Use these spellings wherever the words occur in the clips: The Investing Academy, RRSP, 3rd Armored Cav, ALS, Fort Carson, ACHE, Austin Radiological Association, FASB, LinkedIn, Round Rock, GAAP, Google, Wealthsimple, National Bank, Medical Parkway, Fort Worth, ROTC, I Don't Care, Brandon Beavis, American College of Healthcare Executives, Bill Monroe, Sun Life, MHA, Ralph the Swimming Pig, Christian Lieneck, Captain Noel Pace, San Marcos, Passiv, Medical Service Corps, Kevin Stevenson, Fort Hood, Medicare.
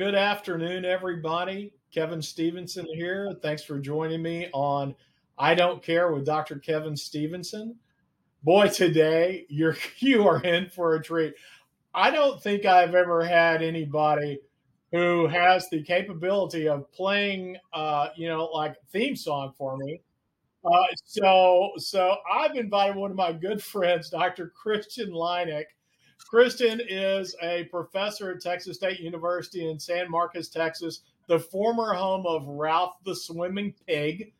good afternoon, everybody. Kevin Stevenson here. Thanks for joining me on I Don't Care with Dr. Kevin Stevenson. Boy, today you are in for a treat. I don't think I've ever had anybody who has the capability of playing, like theme song for me. So I've invited one of my good friends, Dr. Christian Lieneck. Christian is a professor at Texas State University in San Marcos, Texas, the former home of Ralph the Swimming Pig.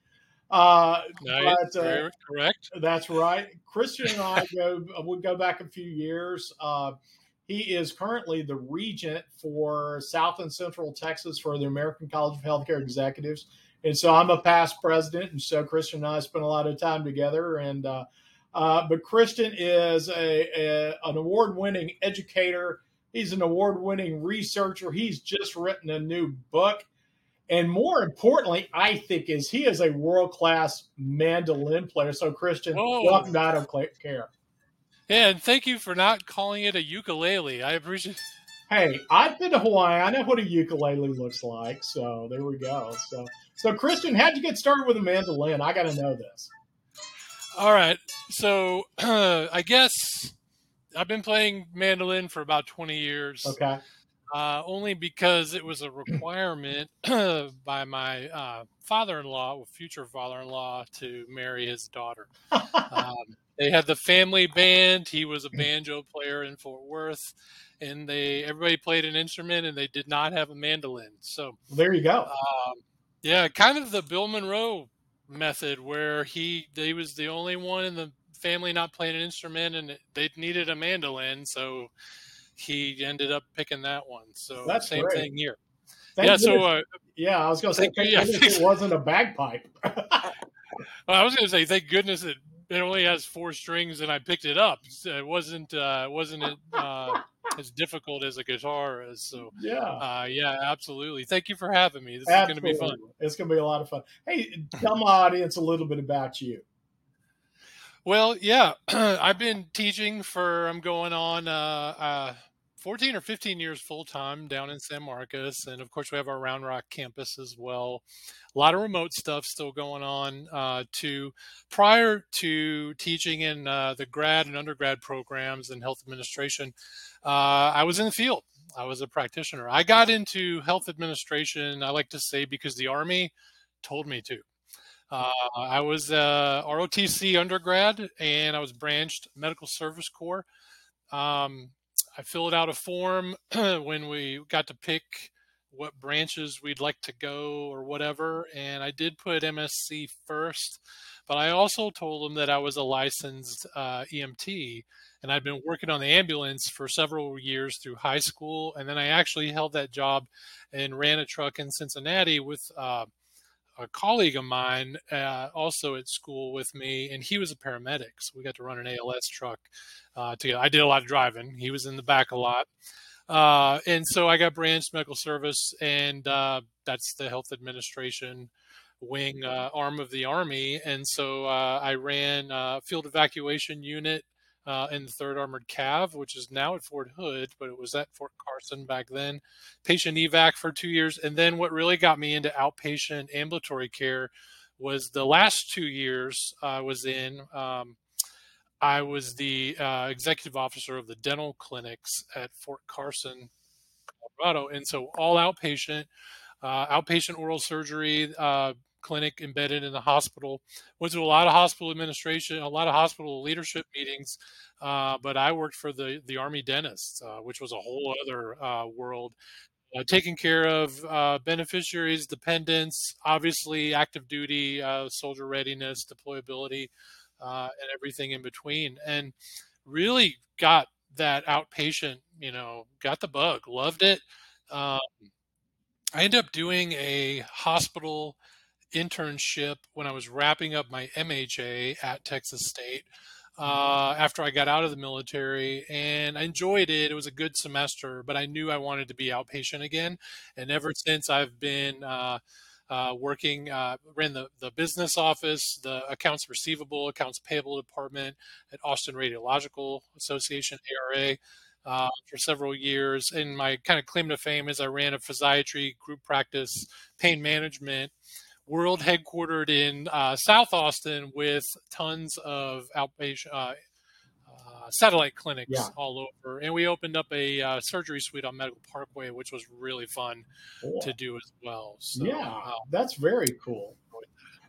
Nice. But correct. That's right. Christian and I would go back a few years. He is currently the regent for South and Central Texas for the American College of Healthcare Executives. And so I'm a past president. And so Christian and I spent a lot of time together. And but Christian is an award-winning educator. He's an award-winning researcher. He's just written a new book. And more importantly, I think, is he is a world-class mandolin player. So, Christian, welcome to I Don't Care. Yeah, and thank you for not calling it a ukulele. I appreciate it. Hey, I've been to Hawaii. I know what a ukulele looks like. So there we go. So Christian, how'd you get started with a mandolin? I got to know this. All right. So I guess I've been playing mandolin for about 20 years. Okay. Only because it was a requirement by my future father-in-law, to marry his daughter. They had the family band. He was a banjo player in Fort Worth, and everybody played an instrument, and they did not have a mandolin. So there you go. Yeah, kind of the Bill Monroe method, where he was the only one in the family not playing an instrument, and they needed a mandolin, so he ended up picking that one. So that's same great. Thing here. Thank yeah. So I was going to say, thank goodness it wasn't a bagpipe. Well, I was going to say, thank goodness it only has four strings, and I picked it up. So it wasn't as difficult as a guitar is. So yeah, absolutely. Thank you for having me. This absolutely. Is going to be fun. It's going to be a lot of fun. Hey, tell my audience a little bit about you. Well, yeah, I've been teaching for, I'm going on 14 or 15 years full-time down in San Marcos. And, of course, we have our Round Rock campus as well. A lot of remote stuff still going on, too. Prior to teaching in the grad and undergrad programs in health administration, I was in the field. I was a practitioner. I got into health administration, I like to say, because the Army told me to. I was ROTC undergrad, and I was branched Medical Service Corps. I filled out a form when we got to pick what branches we'd like to go or whatever, and I did put MSC first, but I also told them that I was a licensed EMT, and I'd been working on the ambulance for several years through high school, and then I actually held that job and ran a truck in Cincinnati with a colleague of mine, also at school with me, and he was a paramedic. So we got to run an ALS truck together. I did a lot of driving. He was in the back a lot. And so I got branched medical service, and that's the health administration wing arm of the Army. And so I ran a field evacuation unit in the 3rd Armored Cav, which is now at Fort Hood, but it was at Fort Carson back then. Patient evac for 2 years. And then what really got me into outpatient ambulatory care was the last 2 years I was in. I was the executive officer of the dental clinics at Fort Carson, Colorado. And so all outpatient, oral surgery, clinic embedded in the hospital. Went to a lot of hospital administration, a lot of hospital leadership meetings, but I worked for the Army dentists, which was a whole other world. Taking care of beneficiaries, dependents, obviously active duty, soldier readiness, deployability, and everything in between. And really got that outpatient, got the bug, loved it. I ended up doing a hospital internship when I was wrapping up my MHA at Texas State after I got out of the military, and I enjoyed it. It was a good semester, but I knew I wanted to be outpatient again. And ever since I've been working, ran the business office, the accounts receivable, accounts payable department at Austin Radiological Association, ARA. for several years. And my kind of claim to fame is I ran a physiatry group practice, pain management world, headquartered in South Austin, with tons of outpatient satellite clinics all over. And we opened up a surgery suite on Medical Parkway, which was really fun to do as well. So, that's very cool.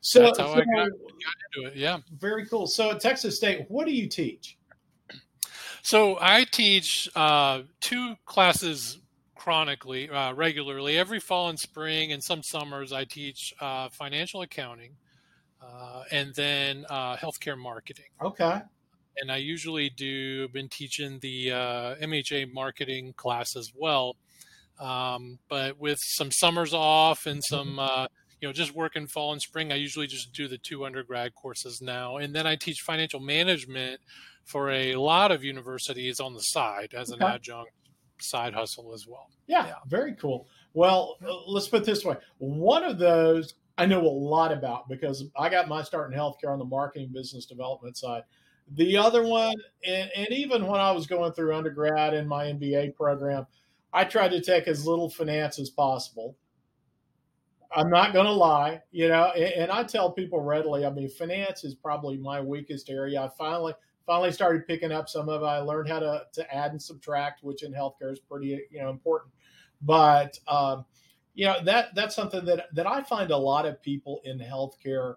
So that's how I got into it. Yeah. Very cool. So at Texas State, what do you teach? So I teach two classes chronically, regularly. Every fall and spring and some summers, I teach financial accounting and then healthcare marketing. Okay. And I usually do, been teaching the MHA marketing class as well. But with some summers off and some, just working fall and spring, I usually just do the two undergrad courses now. And then I teach financial management for a lot of universities on the side as an adjunct side hustle as well. Yeah, very cool. Well, let's put it this way. One of those I know a lot about because I got my start in healthcare on the marketing business development side. The other one, and even when I was going through undergrad in my MBA program, I tried to take as little finance as possible. I'm not going to lie, and I tell people readily, I mean, finance is probably my weakest area. I finally started picking up some of it. I learned how to add and subtract, which in healthcare is pretty, important. But, that's something that I find a lot of people in healthcare,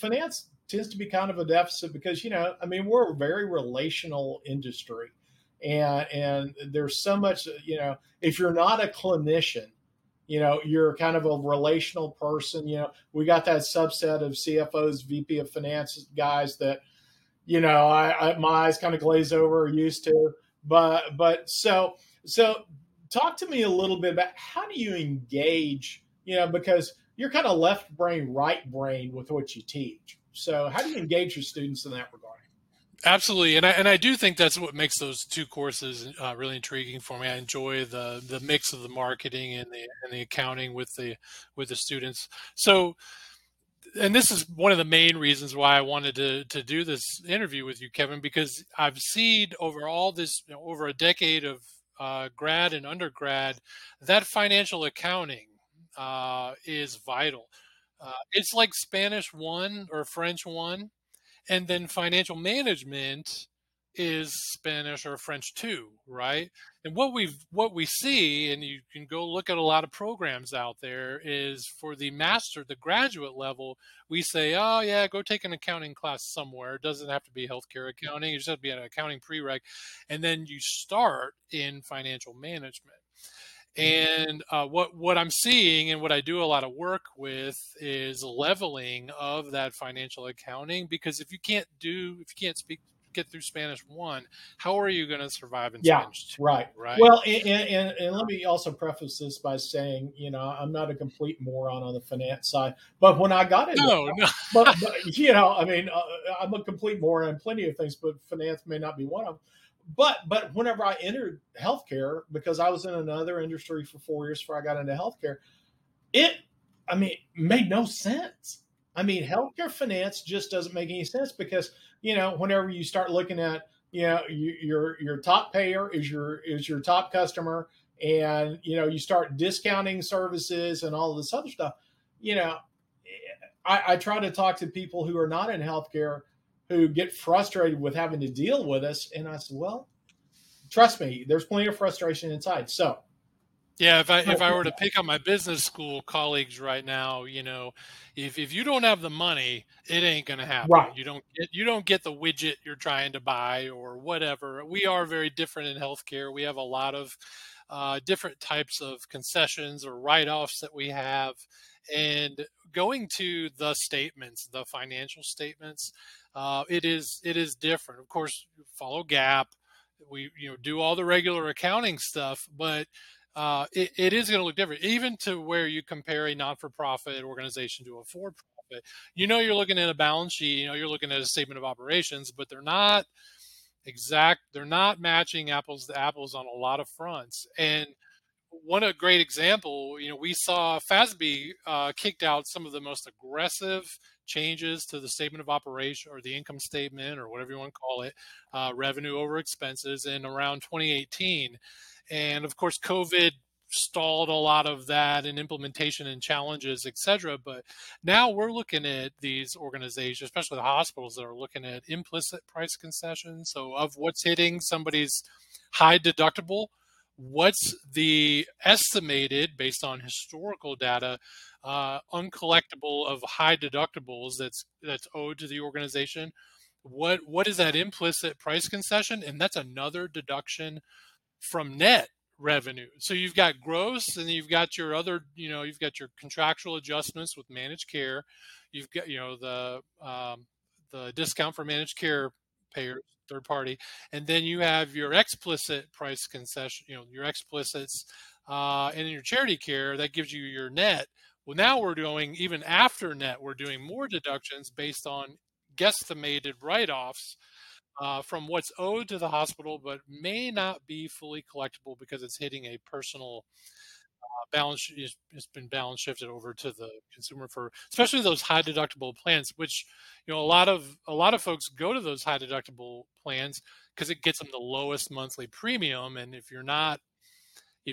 finance tends to be kind of a deficit because, we're a very relational industry and there's so much, if you're not a clinician, you're kind of a relational person. We got that subset of CFOs, VP of finance guys that, my eyes kind of glaze over, used to, but so talk to me a little bit about how do you engage, because you're kind of left brain, right brain with what you teach. So how do you engage your students in that regard? Absolutely. And I do think that's what makes those two courses really intriguing for me. I enjoy the mix of the marketing and the accounting with the students. So, and this is one of the main reasons why I wanted to do this interview with you, Kevin, because I've seen over all this, over a decade of grad and undergrad, that financial accounting is vital. It's like Spanish 1 or French 1, and then financial management is Spanish or French 2, right? And what we see, and you can go look at a lot of programs out there, is for the graduate level, we say, oh yeah, go take an accounting class somewhere. It doesn't have to be healthcare accounting. You just have to be an accounting prereq, and then you start in financial management. And what I'm seeing and what I do a lot of work with is leveling of that financial accounting, because if you can't get through Spanish 1, how are you going to survive in Spanish 2? Right. Right. Well, and let me also preface this by saying, I'm not a complete moron on the finance side, but when I got into I'm a complete moron on plenty of things, but finance may not be one of them. But whenever I entered healthcare, because I was in another industry for 4 years before I got into healthcare, it made no sense. Healthcare finance just doesn't make any sense because, whenever you start looking at, your top payer is your top customer, and, you start discounting services and all of this other stuff. I try to talk to people who are not in healthcare who get frustrated with having to deal with us. And I said, well, trust me, there's plenty of frustration inside. So, yeah, if I were to pick on my business school colleagues right now, if you don't have the money, it ain't going to happen. Right. You don't get the widget you're trying to buy or whatever. We are very different in healthcare. We have a lot of different types of concessions or write-offs that we have. And going to the financial statements, it is different. Of course, follow GAAP. We do all the regular accounting stuff, but it is going to look different. Even to where you compare a non-for-profit organization to a for-profit, you're looking at a balance sheet. You're looking at a statement of operations, but they're not exact. They're not matching apples to apples on a lot of fronts, and One great example, we saw FASB kicked out some of the most aggressive changes to the statement of operation or the income statement or whatever you want to call it, revenue over expenses in around 2018. And of course, COVID stalled a lot of that and implementation and challenges, et cetera. But now we're looking at these organizations, especially the hospitals, that are looking at implicit price concessions. So of what's hitting somebody's high deductible, what's the estimated, based on historical data, uncollectible of high deductibles that's owed to the organization? What is that implicit price concession? And that's another deduction from net revenue. So you've got gross, and you've got your other, you've got your contractual adjustments with managed care. You've got, the discount for managed care payers, third party, and then you have your explicit price concession, your explicits, and in your charity care, that gives you your net. Well, now we're doing, even after net, we're doing more deductions based on guesstimated write-offs from what's owed to the hospital, but may not be fully collectible because it's hitting a personal balance. It's been balance shifted over to the consumer for especially those high deductible plans, which a lot of folks go to those high deductible plans because it gets them the lowest monthly premium. And if you're not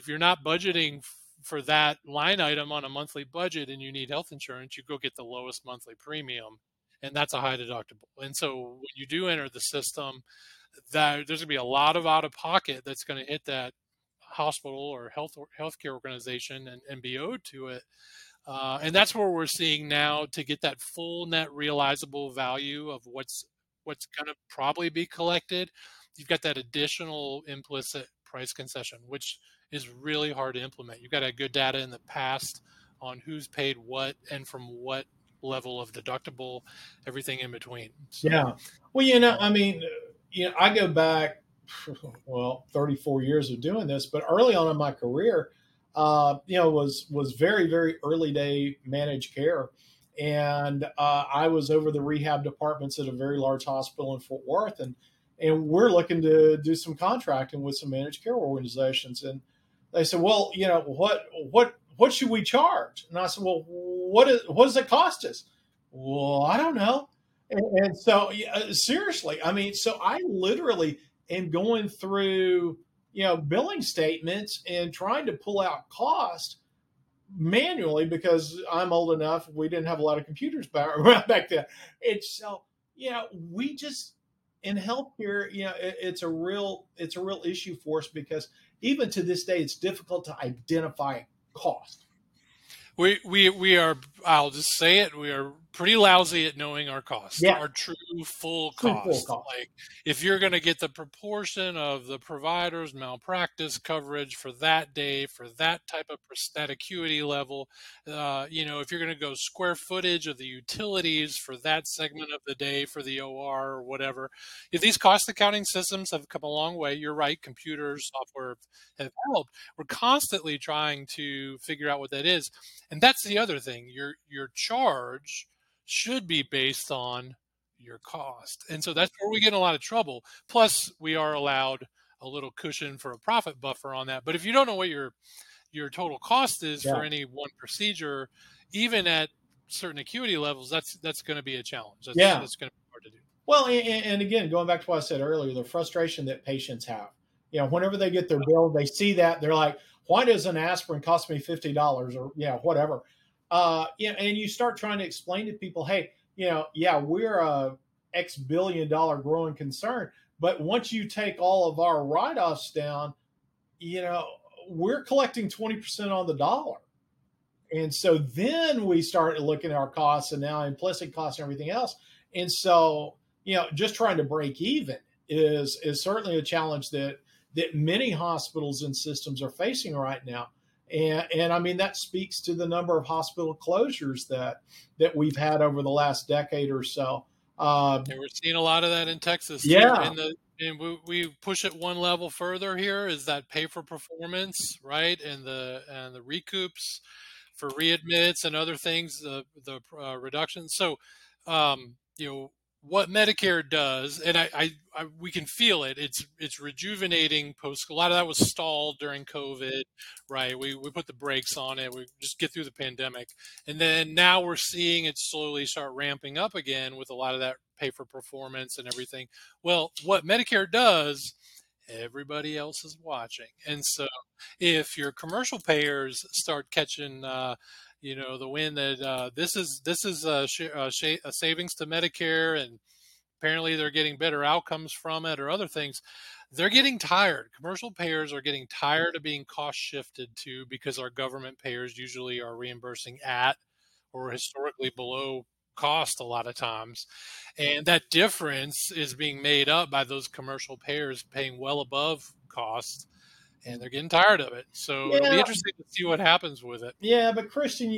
budgeting for that line item on a monthly budget and you need health insurance, you go get the lowest monthly premium, and that's a high deductible. And so when you do enter the system, that there's gonna be a lot of out of pocket that's going to hit that hospital or healthcare organization and be owed to it. And that's where we're seeing now to get that full net realizable value of what's going to probably be collected. You've got that additional implicit price concession, which is really hard to implement. You've got to have good data in the past on who's paid what and from what level of deductible, everything in between. So, yeah. Well, I go back, 34 years of doing this, but early on in my career, was very, very early day managed care. And I was over the rehab departments at a very large hospital in Fort Worth. And we're looking to do some contracting with some managed care organizations. And they said, well, what should we charge? And I said, well, what does it cost us? Well, I don't know. And so seriously, so I literally am going through, billing statements and trying to pull out cost manually because I'm old enough. We didn't have a lot of computers back then. It's so, we just, in healthcare, it's a real issue for us because even to this day, it's difficult to identify cost. We are, I'll just say it, we are pretty lousy at knowing our costs, yeah. Our true full cost. Like if you're going to get the proportion of the provider's malpractice coverage for that day, for that type of that acuity level, if you're going to go square footage of the utilities for that segment of the day for the OR or whatever, if these cost accounting systems have come a long way, you're right, computers, software have helped. We're constantly trying to figure out what that is. And that's the other thing. Your charge should be based on your cost. And so that's where we get in a lot of trouble. Plus, we are allowed a little cushion for a profit buffer on that. But if you don't know what your total cost is for any one procedure, even at certain acuity levels, that's going to be a challenge. That's going to be hard to do. Well, and again, going back to what I said earlier, the frustration that patients have. Whenever they get their bill, they see that, they're like, why does an aspirin cost me $50 or whatever? And you start trying to explain to people, hey, we're a X billion dollar growing concern, but once you take all of our write-offs down, we're collecting 20% on the dollar. And so then we start looking at our costs and now implicit costs and everything else. And so, just trying to break even is certainly a challenge that many hospitals and systems are facing right now. And that speaks to the number of hospital closures that we've had over the last decade or so. We're seeing a lot of that in Texas. Yeah. And we push it one level further here is that pay for performance, right? And the recoups for readmits and other things, the reductions. So, what Medicare does, and I we can feel it. It's rejuvenating post. A lot of that was stalled during COVID, right? We put the brakes on it. We just get through the pandemic, and then now we're seeing it slowly start ramping up again with a lot of that pay for performance and everything. Well, what Medicare does, everybody else is watching, and so if your commercial payers start catching, the wind that this is a savings to Medicare, and apparently they're getting better outcomes from it or other things, they're getting tired. Commercial payers are getting tired of being cost shifted to, because our government payers usually are reimbursing at or historically below cost a lot of times, and that difference is being made up by those commercial payers paying well above cost, and they're getting tired of it. So yeah, it'll be interesting to see what happens with it. Yeah, but Christian,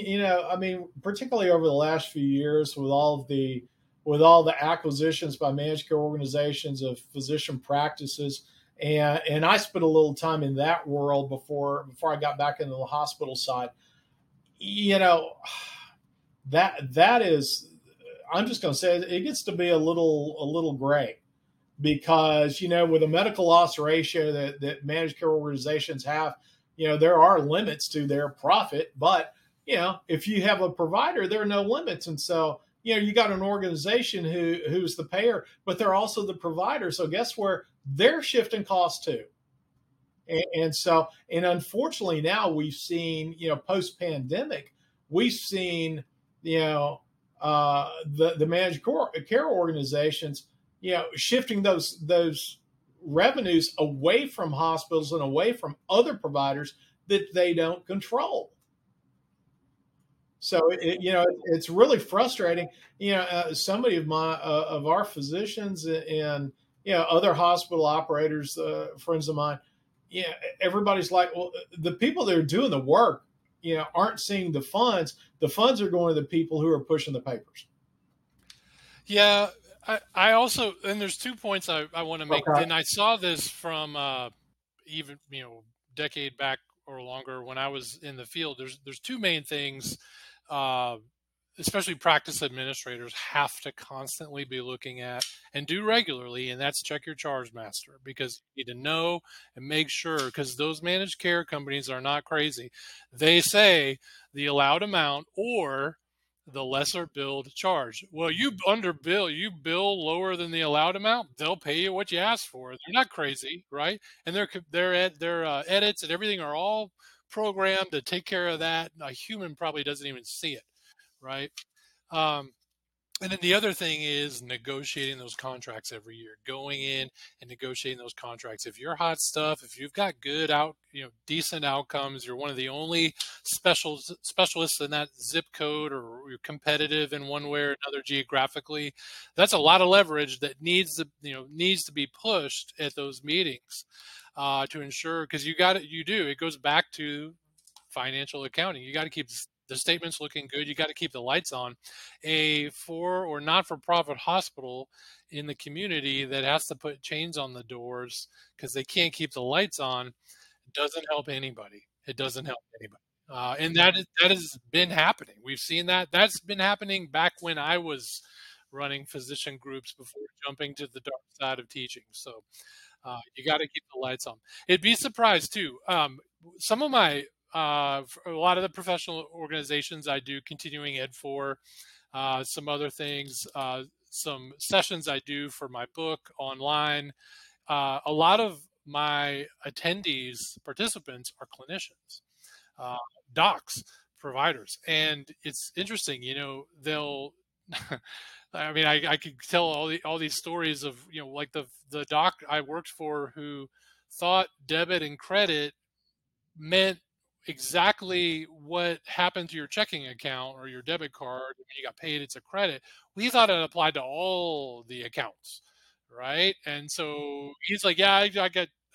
particularly over the last few years with all the acquisitions by managed care organizations of physician practices, and I spent a little time in that world before I got back into the hospital side. That is, I'm just going to say, it gets to be a little gray, because, with a medical loss ratio that managed care organizations have, there are limits to their profit. But, if you have a provider, there are no limits. And so, you got an organization who's the payer, but they're also the provider. So guess where they're shifting costs to. And unfortunately, now we've seen, post-pandemic, we've seen, the managed care organizations, shifting those revenues away from hospitals and away from other providers that they don't control. So it's really frustrating. Somebody of our physicians and other hospital operators, friends of mine, everybody's like, well, the people that are doing the work, aren't seeing the funds. The funds are going to the people who are pushing the papers. Yeah, I also, and there's 2 points I want to make. Okay. And I saw this from even, decade back or longer when I was in the field. There's two main things, especially practice administrators have to constantly be looking at and do regularly, and that's check your charge master, because you need to know and make sure, because those managed care companies are not crazy. They say the allowed amount or the lesser billed charge. Well, you bill lower than the allowed amount, they'll pay you what you asked for. They're not crazy, right? And their edits and everything are all programmed to take care of that. A human probably doesn't even see it. Right. And then the other thing is negotiating those contracts every year, going in and negotiating those contracts. If you're hot stuff, if you've got good decent outcomes, you're one of the only specialists in that zip code, or you're competitive in one way or another geographically, that's a lot of leverage that needs to be pushed at those meetings to ensure, because you got it. You do. It goes back to financial accounting. You got to keep the statement's looking good. You got to keep the lights on. A for or not-for-profit hospital in the community that has to put chains on the doors because they can't keep the lights on doesn't help anybody. It doesn't help anybody. And that has been happening. We've seen that. That's been happening back when I was running physician groups before jumping to the dark side of teaching. So you got to keep the lights on. It'd be surprised, too. Some of my for a lot of the professional organizations I do continuing ed for, some other things, some sessions I do for my book online. A lot of my attendees, participants, are clinicians, docs, providers. And it's interesting, they'll, I could tell all these stories of, like the doc I worked for who thought debit and credit meant exactly what happened to your checking account or your debit card. When you got paid, it's a credit. We thought it applied to all the accounts, right? And so he's like, yeah,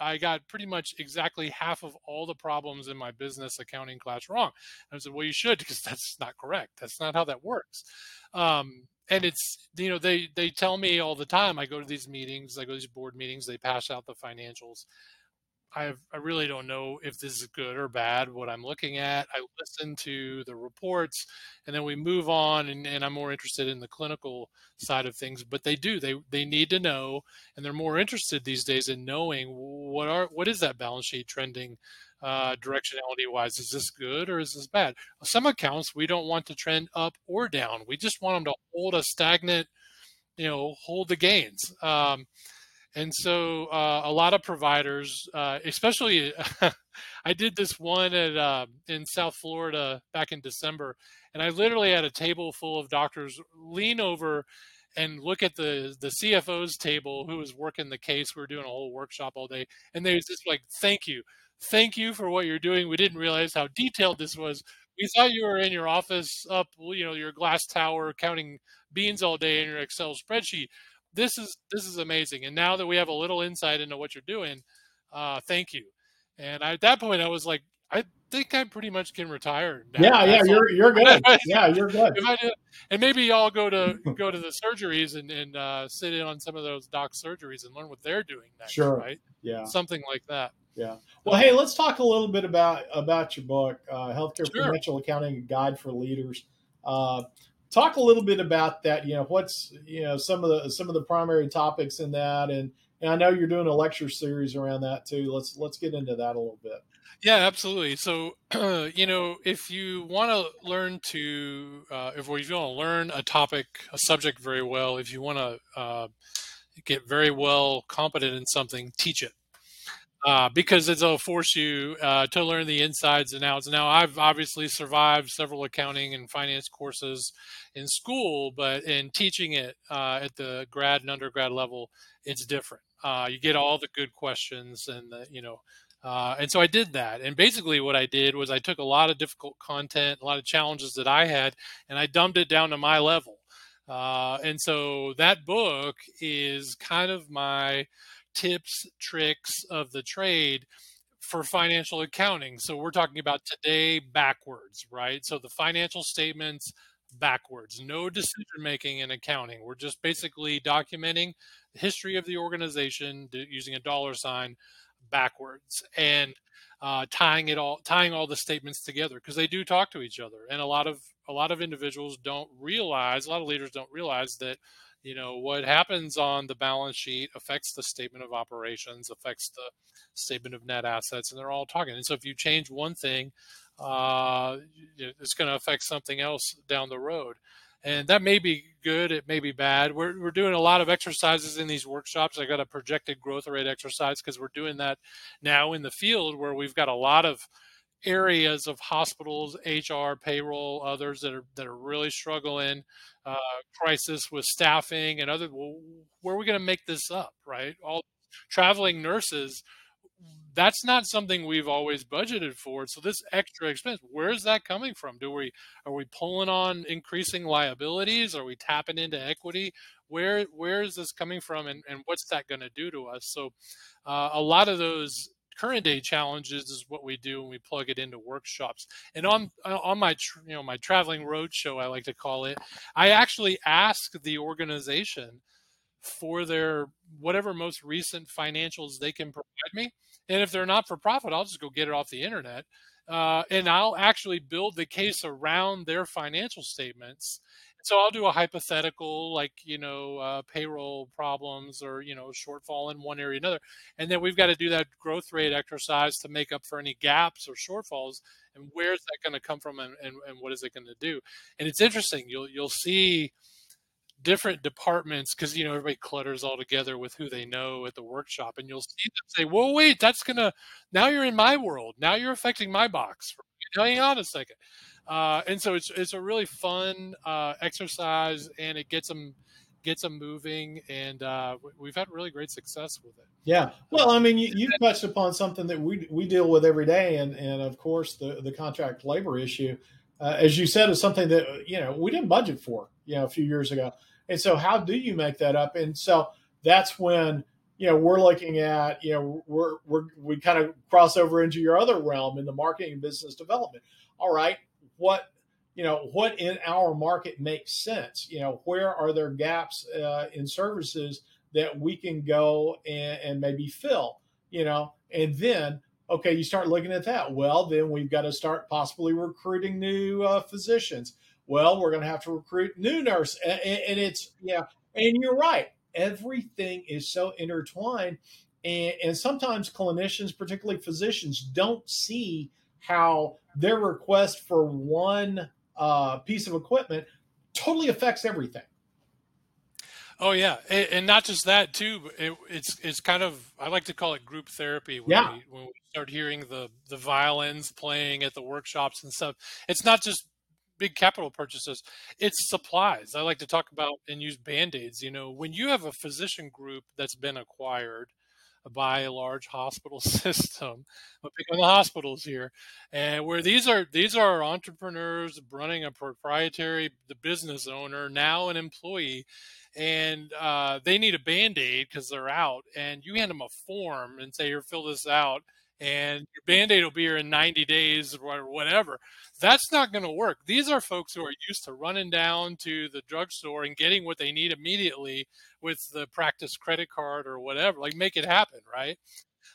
I got pretty much exactly half of all the problems in my business accounting class wrong. And I said, well, you should, because that's not correct. That's not how that works. And it's, they tell me all the time, I go to these board meetings, they pass out the financials. I really don't know if this is good or bad, what I'm looking at. I listen to the reports, and then we move on, and I'm more interested in the clinical side of things. But they do. They need to know, and they're more interested these days in knowing what is that balance sheet trending directionality-wise. Is this good or is this bad? Some accounts we don't want to trend up or down. We just want them to hold a stagnant, hold the gains. And so a lot of providers, especially I did this one in South Florida back in December, and I literally had a table full of doctors lean over and look at the CFO's table who was working the case. We were doing a whole workshop all day, and they was just like, thank you for what you're doing. We didn't realize how detailed this was. We thought you were in your office up, your glass tower counting beans all day in your Excel spreadsheet. This is amazing. And now that we have a little insight into what you're doing, thank you. And at that point, I was like, I think I pretty much can retire now. Yeah, you're good. Yeah, you're good. And maybe y'all go to the surgeries and sit in on some of those doc surgeries and learn what they're doing next. Sure. Right? Yeah. Something like that. Yeah. Well, hey, let's talk a little bit about your book, Healthcare Sure. Financial Accounting Guide for Leaders. Talk a little bit about that. What's some of the primary topics in that, and I know you're doing a lecture series around that too. Let's get into that a little bit. Yeah, absolutely. So if you want to learn a topic, a subject very well, if you want to get very well competent in something, teach it. Because it'll force you to learn the insides and outs. Now, I've obviously survived several accounting and finance courses in school, but in teaching it at the grad and undergrad level, it's different. You get all the good questions, and so I did that. And basically, what I did was I took a lot of difficult content, a lot of challenges that I had, and I dumbed it down to my level. And so that book is kind of my tips, tricks of the trade for financial accounting. So we're talking about today backwards, right? So the financial statements backwards, no decision making in accounting. We're just basically documenting the history of the organization using a $sign backwards and tying all the statements together, because they do talk to each other. And a lot of individuals don't realize, a lot of leaders don't realize that what happens on the balance sheet affects the statement of operations, affects the statement of net assets, and they're all talking. And so if you change one thing, it's going to affect something else down the road. And that may be good. It may be bad. We're doing a lot of exercises in these workshops. I got a projected growth rate exercise because we're doing that now in the field where we've got a lot of areas of hospitals, HR, payroll, others that are really struggling, crisis with staffing and other. Well, where are we going to make this up, right? All traveling nurses, that's not something we've always budgeted for. So this extra expense, where is that coming from? Are we pulling on increasing liabilities? Are we tapping into equity? Where is this coming from, and what's that going to do to us? So a lot of those current day challenges is what we do when we plug it into workshops. And on my my traveling road show, I like to call it, I actually ask the organization for their whatever most recent financials they can provide me. And if they're not for profit, I'll just go get it off the internet. And I'll actually build the case around their financial statements. So I'll do a hypothetical, like, payroll problems or, shortfall in one area or another. And then we've got to do that growth rate exercise to make up for any gaps or shortfalls. And where's that going to come from, and what is it going to do? And it's interesting. You'll see different departments, because, everybody clutters all together with who they know at the workshop. And you'll see them say, well, wait, now you're in my world. Now you're affecting my box. Hang on a second. And so it's a really fun exercise, and it gets them moving, and we've had really great success with it. Yeah. Well, I mean, you touched upon something that we deal with every day, and of course the contract labor issue, as you said, is something that we didn't budget for a few years ago, and so how do you make that up? And so that's when we're looking at we kind of cross over into your other realm in the marketing and business development. All right. What in our market makes sense? Where are there gaps in services that we can go and maybe fill? And then, okay, you start looking at that. Well, then we've got to start possibly recruiting new physicians. Well, we're going to have to recruit new nurses. And it's, yeah, and you're right. Everything is so intertwined. And sometimes clinicians, particularly physicians, don't see how their request for one piece of equipment totally affects everything. Oh, yeah. And not just that, too. It's kind of, I like to call it group therapy. When we start hearing the violins playing at the workshops and stuff, it's not just big capital purchases. It's supplies. I like to talk about and use Band-Aids. You know, when you have a physician group that's been acquired by a large hospital system, I'm picking on the hospitals here, and where these are entrepreneurs running a proprietary, the business owner, now an employee, and they need a Band-Aid because they're out, and you hand them a form and say, here, fill this out, and your Band-Aid will be here in 90 days or whatever. That's not going to work. These are folks who are used to running down to the drugstore and getting what they need immediately with the practice credit card or whatever, like make it happen, right?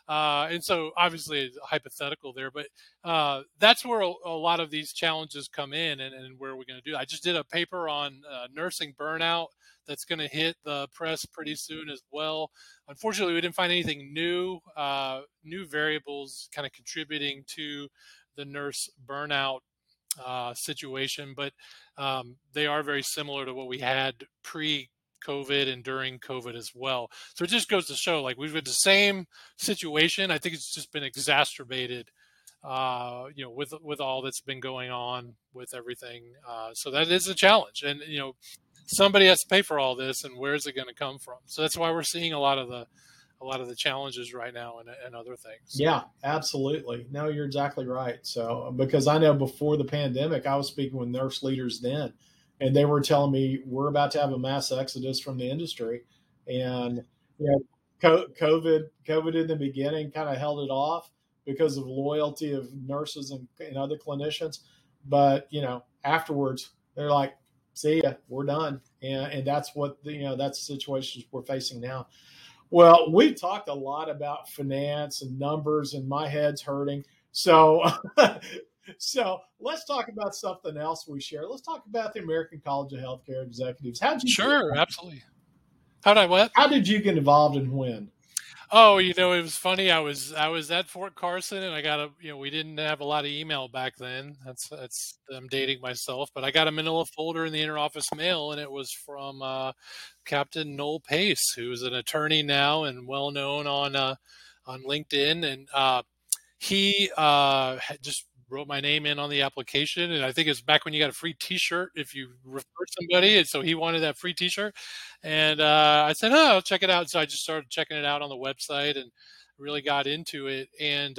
And so obviously it's hypothetical there, but that's where a lot of these challenges come in and where we're going to do. I just did a paper on nursing burnout that's going to hit the press pretty soon as well. Unfortunately, we didn't find anything new, new variables kind of contributing to the nurse burnout situation, but they are very similar to what we had pre-COVID and during COVID as well. So it just goes to show, like, we've got the same situation. I think it's just been exacerbated, you know, with all that's been going on with everything. So that is a challenge, and, you know, somebody has to pay for all this, and where's it going to come from? So that's why we're seeing a lot of the challenges right now and other things. Yeah, absolutely. No, you're exactly right. So, because I know before the pandemic, I was speaking with nurse leaders then, and they were telling me we're about to have a mass exodus from the industry. And, you know, COVID in the beginning kind of held it off because of loyalty of nurses and other clinicians. But, you know, afterwards they're like, see ya, we're done. And that's what, you know, that's the situations we're facing now. Well, we've talked a lot about finance and numbers, and my head's hurting. So let's talk about something else we share. Let's talk about the American College of Healthcare Executives. Sure, absolutely. How did you get involved and when? Oh, you know, it was funny. I was at Fort Carson, and I got a, you know, we didn't have a lot of email back then. That's I'm dating myself, but I got a manila folder in the interoffice mail, and it was from Captain Noel Pace, who is an attorney now and well known on LinkedIn, and he just wrote my name in on the application. And I think it's back when you got a free t-shirt if you refer somebody. And so he wanted that free t-shirt, and I said, oh, I'll check it out. So I just started checking it out on the website and really got into it. And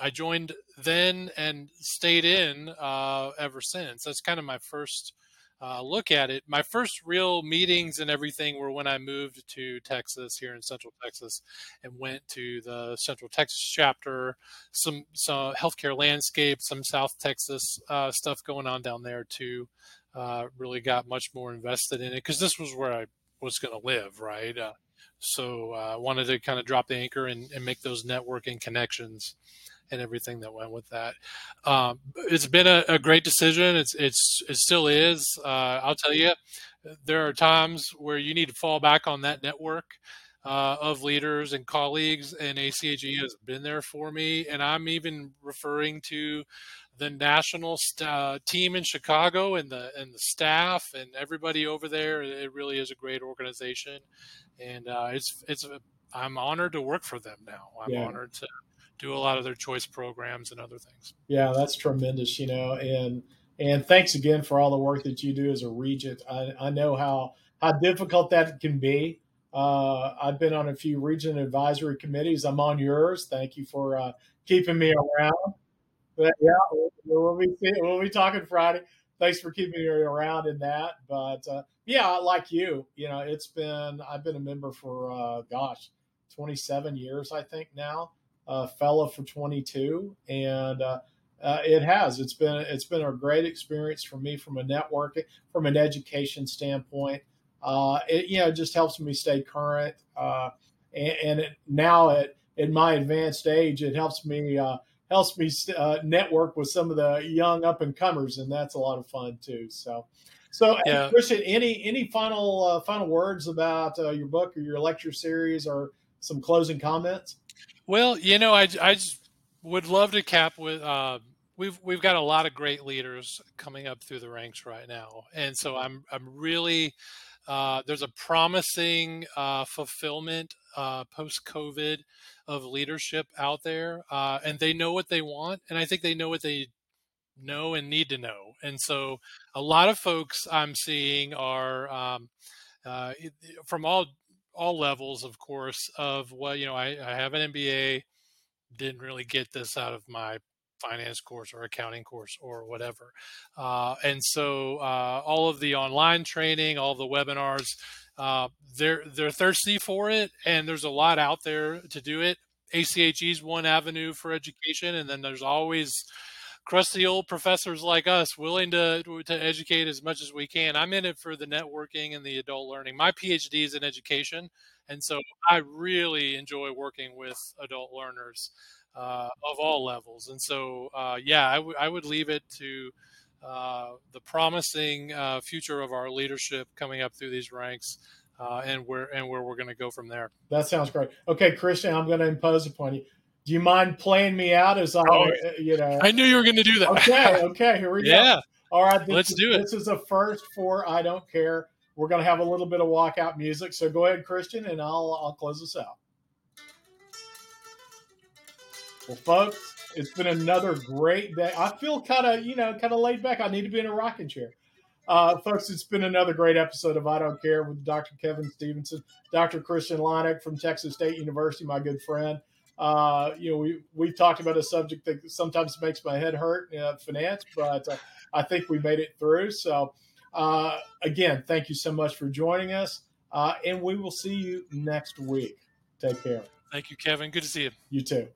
I joined then and stayed in ever since. That's kind of my first look at it. My first real meetings and everything were when I moved to Texas, here in Central Texas, and went to the Central Texas chapter, some healthcare landscape, some South Texas stuff going on down there too. Really got much more invested in it because this was where I was going to live, right? So I wanted to kind of drop the anchor and make those networking connections and everything that went with that. It's been a great decision. It still is. I'll tell you, there are times where you need to fall back on that network of leaders and colleagues, and ACHE has been there for me. And I'm even referring to the national team in Chicago and the staff and everybody over there. It really is a great organization, and I'm honored to work for them now. Honored to do a lot of their choice programs and other things. Yeah, that's tremendous, you know, and thanks again for all the work that you do as a regent. I know how difficult that can be. I've been on a few regent advisory committees. I'm on yours. Thank you for keeping me around. But yeah, we'll be talking Friday. Thanks for keeping me around in that. But yeah, like you know, I've been a member for 27 years, I think now. Fellow for 22, and it's been a great experience for me from a networking, from an education standpoint. It just helps me stay current, and now at in my advanced age, it helps me network with some of the young up and comers, and that's a lot of fun too. So yeah. Christian, any final words about your book or your lecture series, or some closing comments? Well, I just would love to cap with we've got a lot of great leaders coming up through the ranks right now, and so I'm really there's a promising fulfillment post-COVID of leadership out there, and they know what they want, and I think they know what they know and need to know. And so a lot of folks I'm seeing are from all levels, of course, of what, I have an MBA, didn't really get this out of my finance course or accounting course or whatever. And so all of the online training, all the webinars, they're thirsty for it. And there's a lot out there to do it. ACHE is one avenue for education. And then there's always crusty old professors like us willing to educate as much as we can. I'm in it for the networking and the adult learning. My PhD is in education. And so I really enjoy working with adult learners of all levels. And so, I would leave it to the promising future of our leadership coming up through these ranks and where we're going to go from there. That sounds great. Okay, Christian, I'm going to impose upon you. Do you mind playing me out as I knew you were going to do that. Okay, here we go. Yeah. All right. Let's do it. This is a first for I Don't Care. We're going to have a little bit of walkout music. So go ahead, Christian, and I'll close this out. Well, folks, it's been another great day. I feel kind of laid back. I need to be in a rocking chair. Folks, it's been another great episode of I Don't Care with Dr. Kevin Stevenson, Dr. Christian Lieneck from Texas State University, my good friend. We've talked about a subject that sometimes makes my head hurt, finance, but I think we made it through. So, again, thank you so much for joining us, and we will see you next week. Take care. Thank you, Kevin. Good to see you. You too.